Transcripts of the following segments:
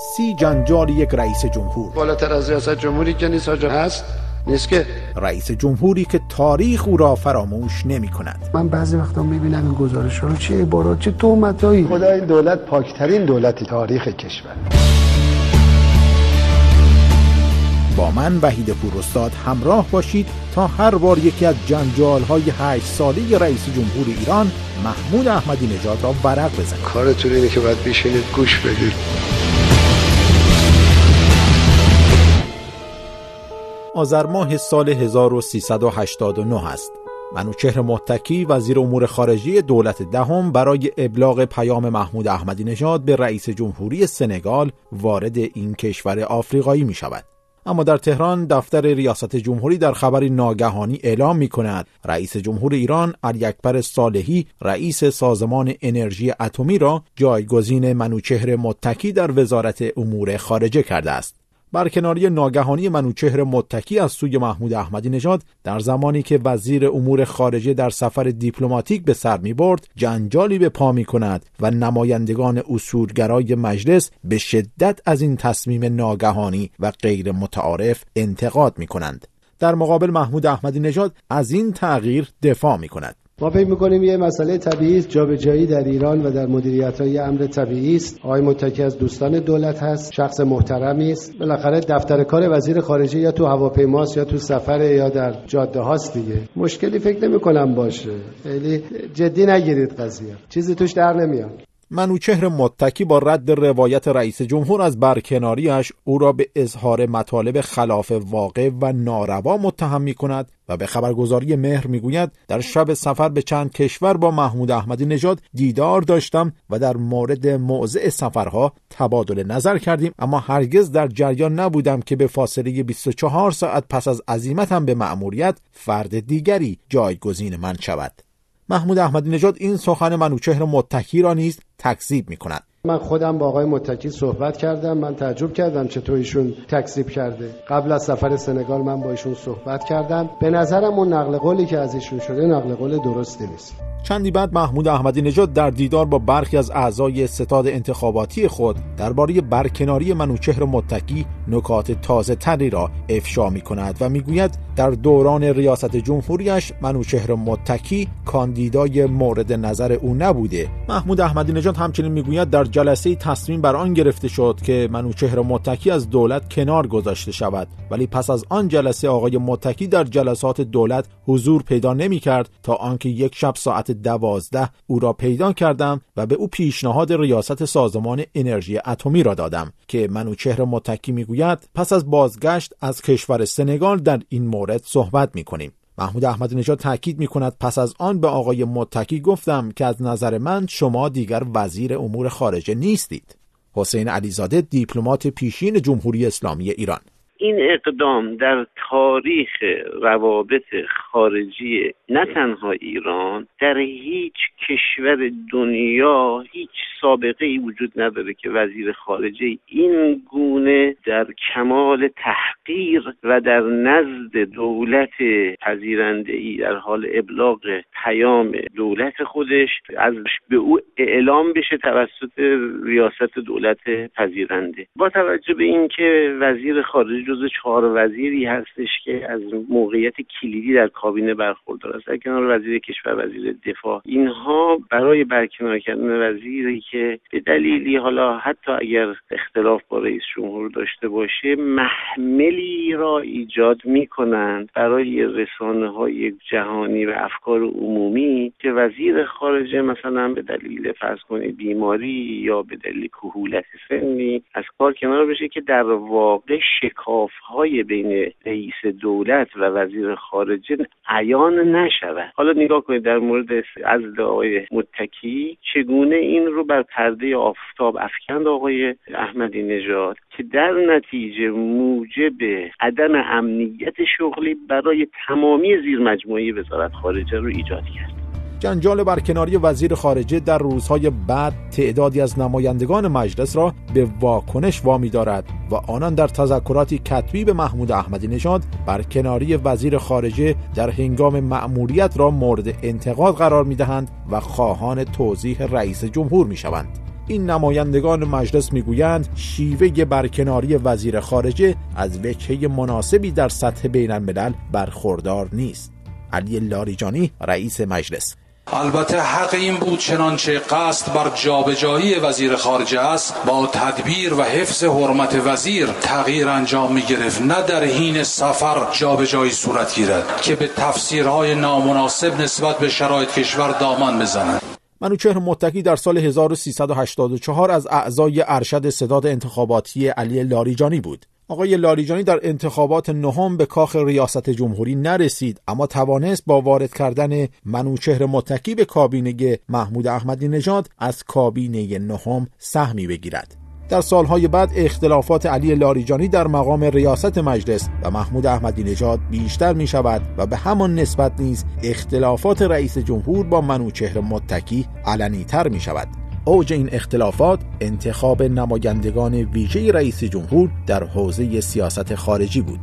30 جنجال یک رئیس جمهور. بالاتر از ریاست جمهوری که نیست هست، نیست که. رئیس جمهوری که تاریخ او را فراموش نمی کند. من بعضی وقتا میبینم این گزارش ها رو، چه عبارات، چه تهمتایی. خدا این دولت پاکترین دولت تاریخ کشور. با من وحید پوراستاد همراه باشید تا هر بار یکی از جنجال‌های 8 ساله رئیس جمهور ایران محمود احمدی نژاد را ورق بزنید. کارتون اینه که باید بشینید گوش بدید. آذرماه سال 1389 است. منوچهر متکی وزیر امور خارجه دولت دهم برای ابلاغ پیام محمود احمدی نژاد به رئیس جمهوری سنگال وارد این کشور آفریقایی می شود. اما در تهران دفتر ریاست جمهوری در خبری ناگهانی اعلام می کند رئیس جمهور ایران علی اکبر صالحی رئیس سازمان انرژی اتمی را جایگزین منوچهر متکی در وزارت امور خارجه کرده است. برکناری ناگهانی منوچهر متکی از سوی محمود احمدی نژاد در زمانی که وزیر امور خارجه در سفر دیپلماتیک به سر می برد جنجالی به پا می کند و نمایندگان اصولگرای مجلس به شدت از این تصمیم ناگهانی و غیر متعارف انتقاد می کنند. در مقابل محمود احمدی نژاد از این تغییر دفاع می کند. ما فکر می‌کنیم یه مسئله طبیعی است، جابجایی در ایران و در مدیریت‌های امر طبیعی است. آقای متکی از دوستان دولت هست، شخص محترمی است. بالاخره دفتر کار وزیر خارجه یا تو هواپیماست یا تو سفر یا در جاده هاست دیگه. مشکلی فکر نمی‌کنم باشه. خیلی جدی نگیرید قضیه. چیزی توش در نمیاد. منوچهر متکی با رد روایت رئیس جمهور از برکناریش او را به اظهار مطالب خلاف واقع و ناروا متهم می کند و به خبرگزاری مهر می گوید در شب سفر به چند کشور با محمود احمدی نژاد دیدار داشتم و در مورد موضع سفرها تبادل نظر کردیم، اما هرگز در جریان نبودم که به فاصله 24 ساعت پس از عزیمتم به مأموریت فرد دیگری جایگزین من شود. محمود احمدی نژاد این سخن منوچهر متکی را نیز تکذیب می‌کند. من خودم با آقای متکی صحبت کردم. من تعجب کردم چطور ایشون تکذیب کرده. قبل از سفر سنگال من با ایشون صحبت کردم. به نظرم اون نقل قولی که از ایشون شده نقل قول درستی نیست. چندی بعد محمود احمدی نژاد در دیدار با برخی از اعضای ستاد انتخاباتی خود درباره برکناری منوچهر متکی نکات تازه‌تری را افشا می‌کند و می‌گوید در دوران ریاست جمهوریش منوچهر متکی کاندیدای مورد نظر او نبوده. محمود احمدی نژاد همچنین می‌گوید در جلسه تصمیم بر آن گرفته شد که منوچهر متکی از دولت کنار گذاشته شود، ولی پس از آن جلسه آقای متکی در جلسات دولت حضور پیدا نمی‌کرد تا آنکه یک شب ساعت 12 او را پیدا کردم و به او پیشنهاد ریاست سازمان انرژی اتمی را دادم که منوچهر متکی می‌گوید پس از بازگشت از کشور سنگال در این مورد صحبت می‌کنیم. محمود احمدی نژاد تاکید می‌کند پس از آن به آقای متکی گفتم که از نظر من شما دیگر وزیر امور خارجه نیستید. حسین علیزاده دیپلمات پیشین جمهوری اسلامی ایران: این اقدام در تاریخ روابط خارجی نه تنها ایران، در هیچ کشور دنیا هیچ سابقه‌ای وجود نداره که وزیر خارجه این گونه در کمال تحقیر و در نزد دولت پذیرنده‌ای در حال ابلاغ پیام دولت خودش از به او اعلام بشه توسط ریاست دولت پذیرنده. با توجه به اینکه وزیر خارجه جزو 4 وزیری هستش که از موقعیت کلیدی در کابینه برخوردار است، در کنار وزیر کشور، وزیر دفاع، اینها برای برکنار کردن وزیری که به دلیلی حالا حتی اگر اختلاف با رئیس جمهور داشته باشه محملی را ایجاد می‌کنند برای رسانه‌های جهانی و افکار عمومی که وزیر خارجه مثلا به دلیل فرض کنید بیماری یا به دلیل کهولت سنی از کار کنار بشه، که در واقع شکاف‌های بین رئیس دولت و وزیر خارجه عیان نشود. حالا نگاه کنید در مورد عزل آقای متکی چگونه این رو بر پرده آفتاب افکند آقای احمدی نژاد، که در نتیجه موجب عدم امنیت شغلی برای تمامی زیرمجموعه وزارت خارجه رو ایجاد کرد. جنجال برکناری وزیر خارجه در روزهای بعد تعدادی از نمایندگان مجلس را به واکنش وامی دارد و آنان در تذکراتی کتبی به محمود احمدی نژاد برکناری وزیر خارجه در هنگام مأموریت را مورد انتقاد قرار می دهند و خواهان توضیح رئیس جمهور می شوند. این نمایندگان مجلس میگویند شیوه برکناری وزیر خارجه از وجهه مناسبی در سطح بین الملل برخوردار نیست. علی لاریجانی رئیس مجلس: البته حق این بود چنانچه قصد بر جابجایی وزیر خارجه است با تدبیر و حفظ حرمت وزیر تغییر انجام می گرفت، نه در حین سفر جابجایی صورت گیرد که به تفسیرهای نامناسب نسبت به شرایط کشور دامن بزند. منوچهر متکی در سال 1384 از اعضای ارشد ستاد انتخاباتی علی لاریجانی بود. آقای لاریجانی در انتخابات نهم به کاخ ریاست جمهوری نرسید، اما توانست با وارد کردن منوچهر متکی به کابینه محمود احمدی نژاد از کابینه نهم سهمی بگیرد. در سالهای بعد اختلافات علی لاریجانی در مقام ریاست مجلس و محمود احمدی نژاد بیشتر می شود و به همان نسبت نیز اختلافات رئیس جمهور با منوچهر متکی علنی تر می شود. اوج این اختلافات انتخاب نمایندگان ویژه رئیس جمهور در حوزه سیاست خارجی بود.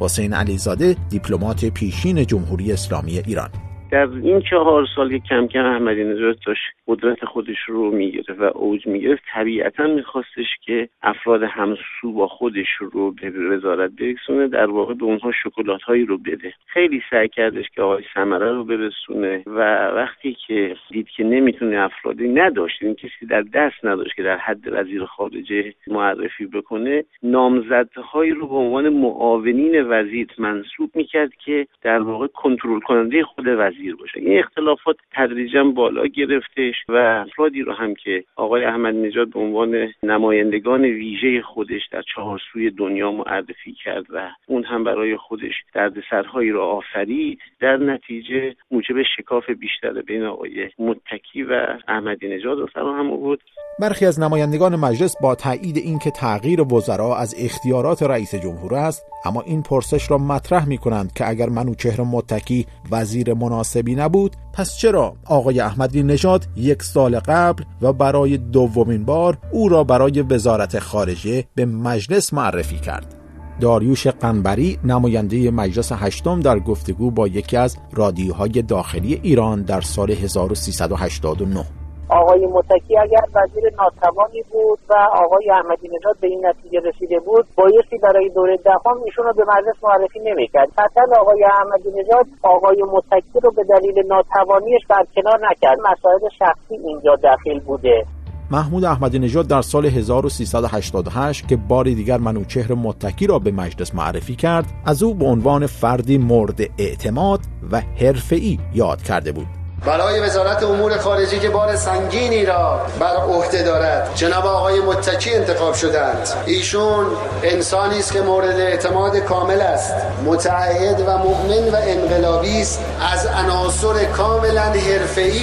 حسین علیزاده دیپلمات پیشین جمهوری اسلامی ایران: در این 4 سال که کم کم احمدی نژاد داشت قدرت خودش رو میگرفت و اوج میگرفت، طبیعتا میخواستش که افراد همسو با خودش رو به وزارت برسونه، در واقع به اونها شکلات هایی رو بده. خیلی سعی کردش که آقای ثمره رو برسونه و وقتی که دید که نمیتونه، افرادی نداشت، این کسی در دست نداشت که در حد وزیر خارجه معرفی بکنه، نامزدهایی رو به عنوان معاونین وزیر منصوب میکرد که در واقع کنترل کننده خود وزیر باشه. این اختلافات تدریجا بالا گرفتش و افرادی رو هم که آقای احمدی نژاد به عنوان نمایندگان ویژه خودش در 4 سوی دنیا معرفی کرد و اون هم برای خودش دردسرهایی را آفرید، در نتیجه موجب شکاف بیشتر بین آقای متکی و احمدی نژاد و هم بود. برخی از نمایندگان مجلس با تایید اینکه تغییر وزرا از اختیارات رئیس جمهور است، اما این پرسش را مطرح می‌کنند که اگر منوچهر متکی وزیر مناسبی نبود، پس چرا آقای احمدی نژاد 1 سال قبل و برای دومین بار او را برای وزارت خارجه به مجلس معرفی کرد؟ داریوش قنبری نماینده مجلس 8م در گفتگو با یکی از رادیوهای داخلی ایران در سال 1389: آقای متکی اگر وزیر ناتوانی بود و آقای احمدی نژاد به این نتیجه رسیده بود، بایستی برای دوره دهم ایشون رو به مجلس معرفی نمی‌کرد. مثلا آقای احمدی نژاد آقای متکی رو به دلیل ناتوانیش برکنار نکرد، مسائل شخصی اینجا دخیل بوده. محمود احمدی نژاد در سال 1388 که بار دیگر منوچهر متکی را به مجلس معرفی کرد، از او به عنوان فردی مورد اعتماد و حرفه‌ای یاد کرده بود. برای وزارت امور خارجه که بار سنگینی را بر عهده دارد، جناب آقای متکی انتخاب شدند. ایشون انسانی است که مورد اعتماد کامل است، متعهد و مؤمن و انقلابی است، از عناصر کاملا حرفه‌ای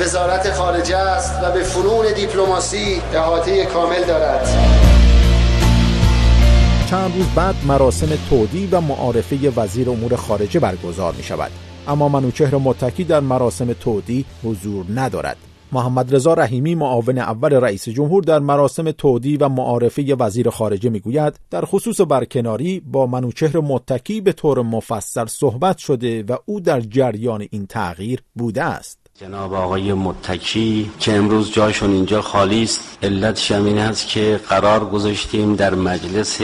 وزارت خارجه است و به فنون دیپلماسی احاطه کامل دارد. چند روز بعد مراسم تودیع و معارفه وزیر امور خارجه برگزار می شود، اما منوچهر متکی در مراسم تودیع حضور ندارد. محمد رضا رحیمی معاون اول رئیس جمهور در مراسم تودیع و معارفه وزیر خارجه میگوید در خصوص برکناری با منوچهر متکی به طور مفصل صحبت شده و او در جریان این تغییر بوده است. جناب آقای متکی که امروز جایشون اینجا خالی است، علتش این است که قرار گذاشتیم در مجلس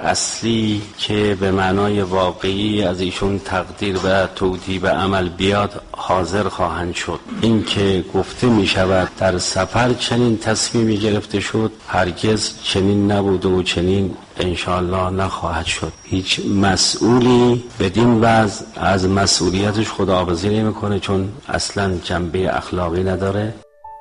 اصلی که به معنای واقعی از ایشون تقدیر و تودیع به عمل بیاد حاضر خواهند شد. این که گفته می شود در سفر چنین تصمیمی گرفته شد، هرگز چنین نبود و چنین انشاءالله نخواهد شد. هیچ مسئولی بدین وضع از مسئولیتش خداحافظی نمی‌کنه، چون اصلاً جنبه اخلاقی نداره.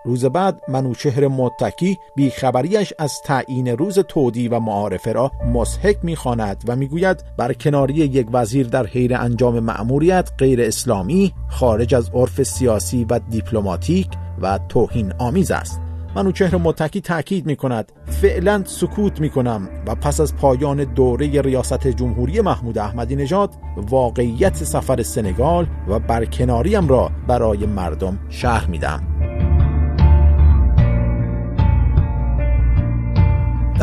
روز بعد منوچهر متکی بیخبریش از تعیین روز تودیع و معارفه را مضحک می‌خواند و می‌گوید برکناری یک وزیر در حین انجام مأموریت غیر اسلامی، خارج از عرف سیاسی و دیپلماتیک و توهین آمیز است. منوچهر متکی تأکید می‌کند فعلا سکوت می‌کنم و پس از پایان دوره ریاست جمهوری محمود احمدی نژاد واقعیت سفر سنگال و برکناریم را برای مردم شرح می‌دهم.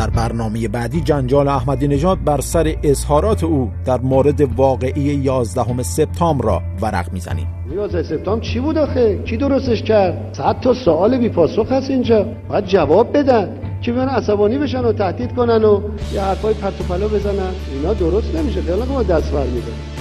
در برنامه بعدی جنجال احمدی نژاد بر سر اظهارات او در مورد واقعه 11 سپتامبر را ورق میزنیم. 11 سپتامبر چی بود آخه؟ کی درستش کرد؟ 100 تا سوال بی پاسخ هست اینجا. باید جواب بدن. که بیان عصبانی بشن و تهدید کنن و یه حرفای پرت و پلا بزنن. اینا درست نمیشه. خیلی ما دست برمی‌داریم.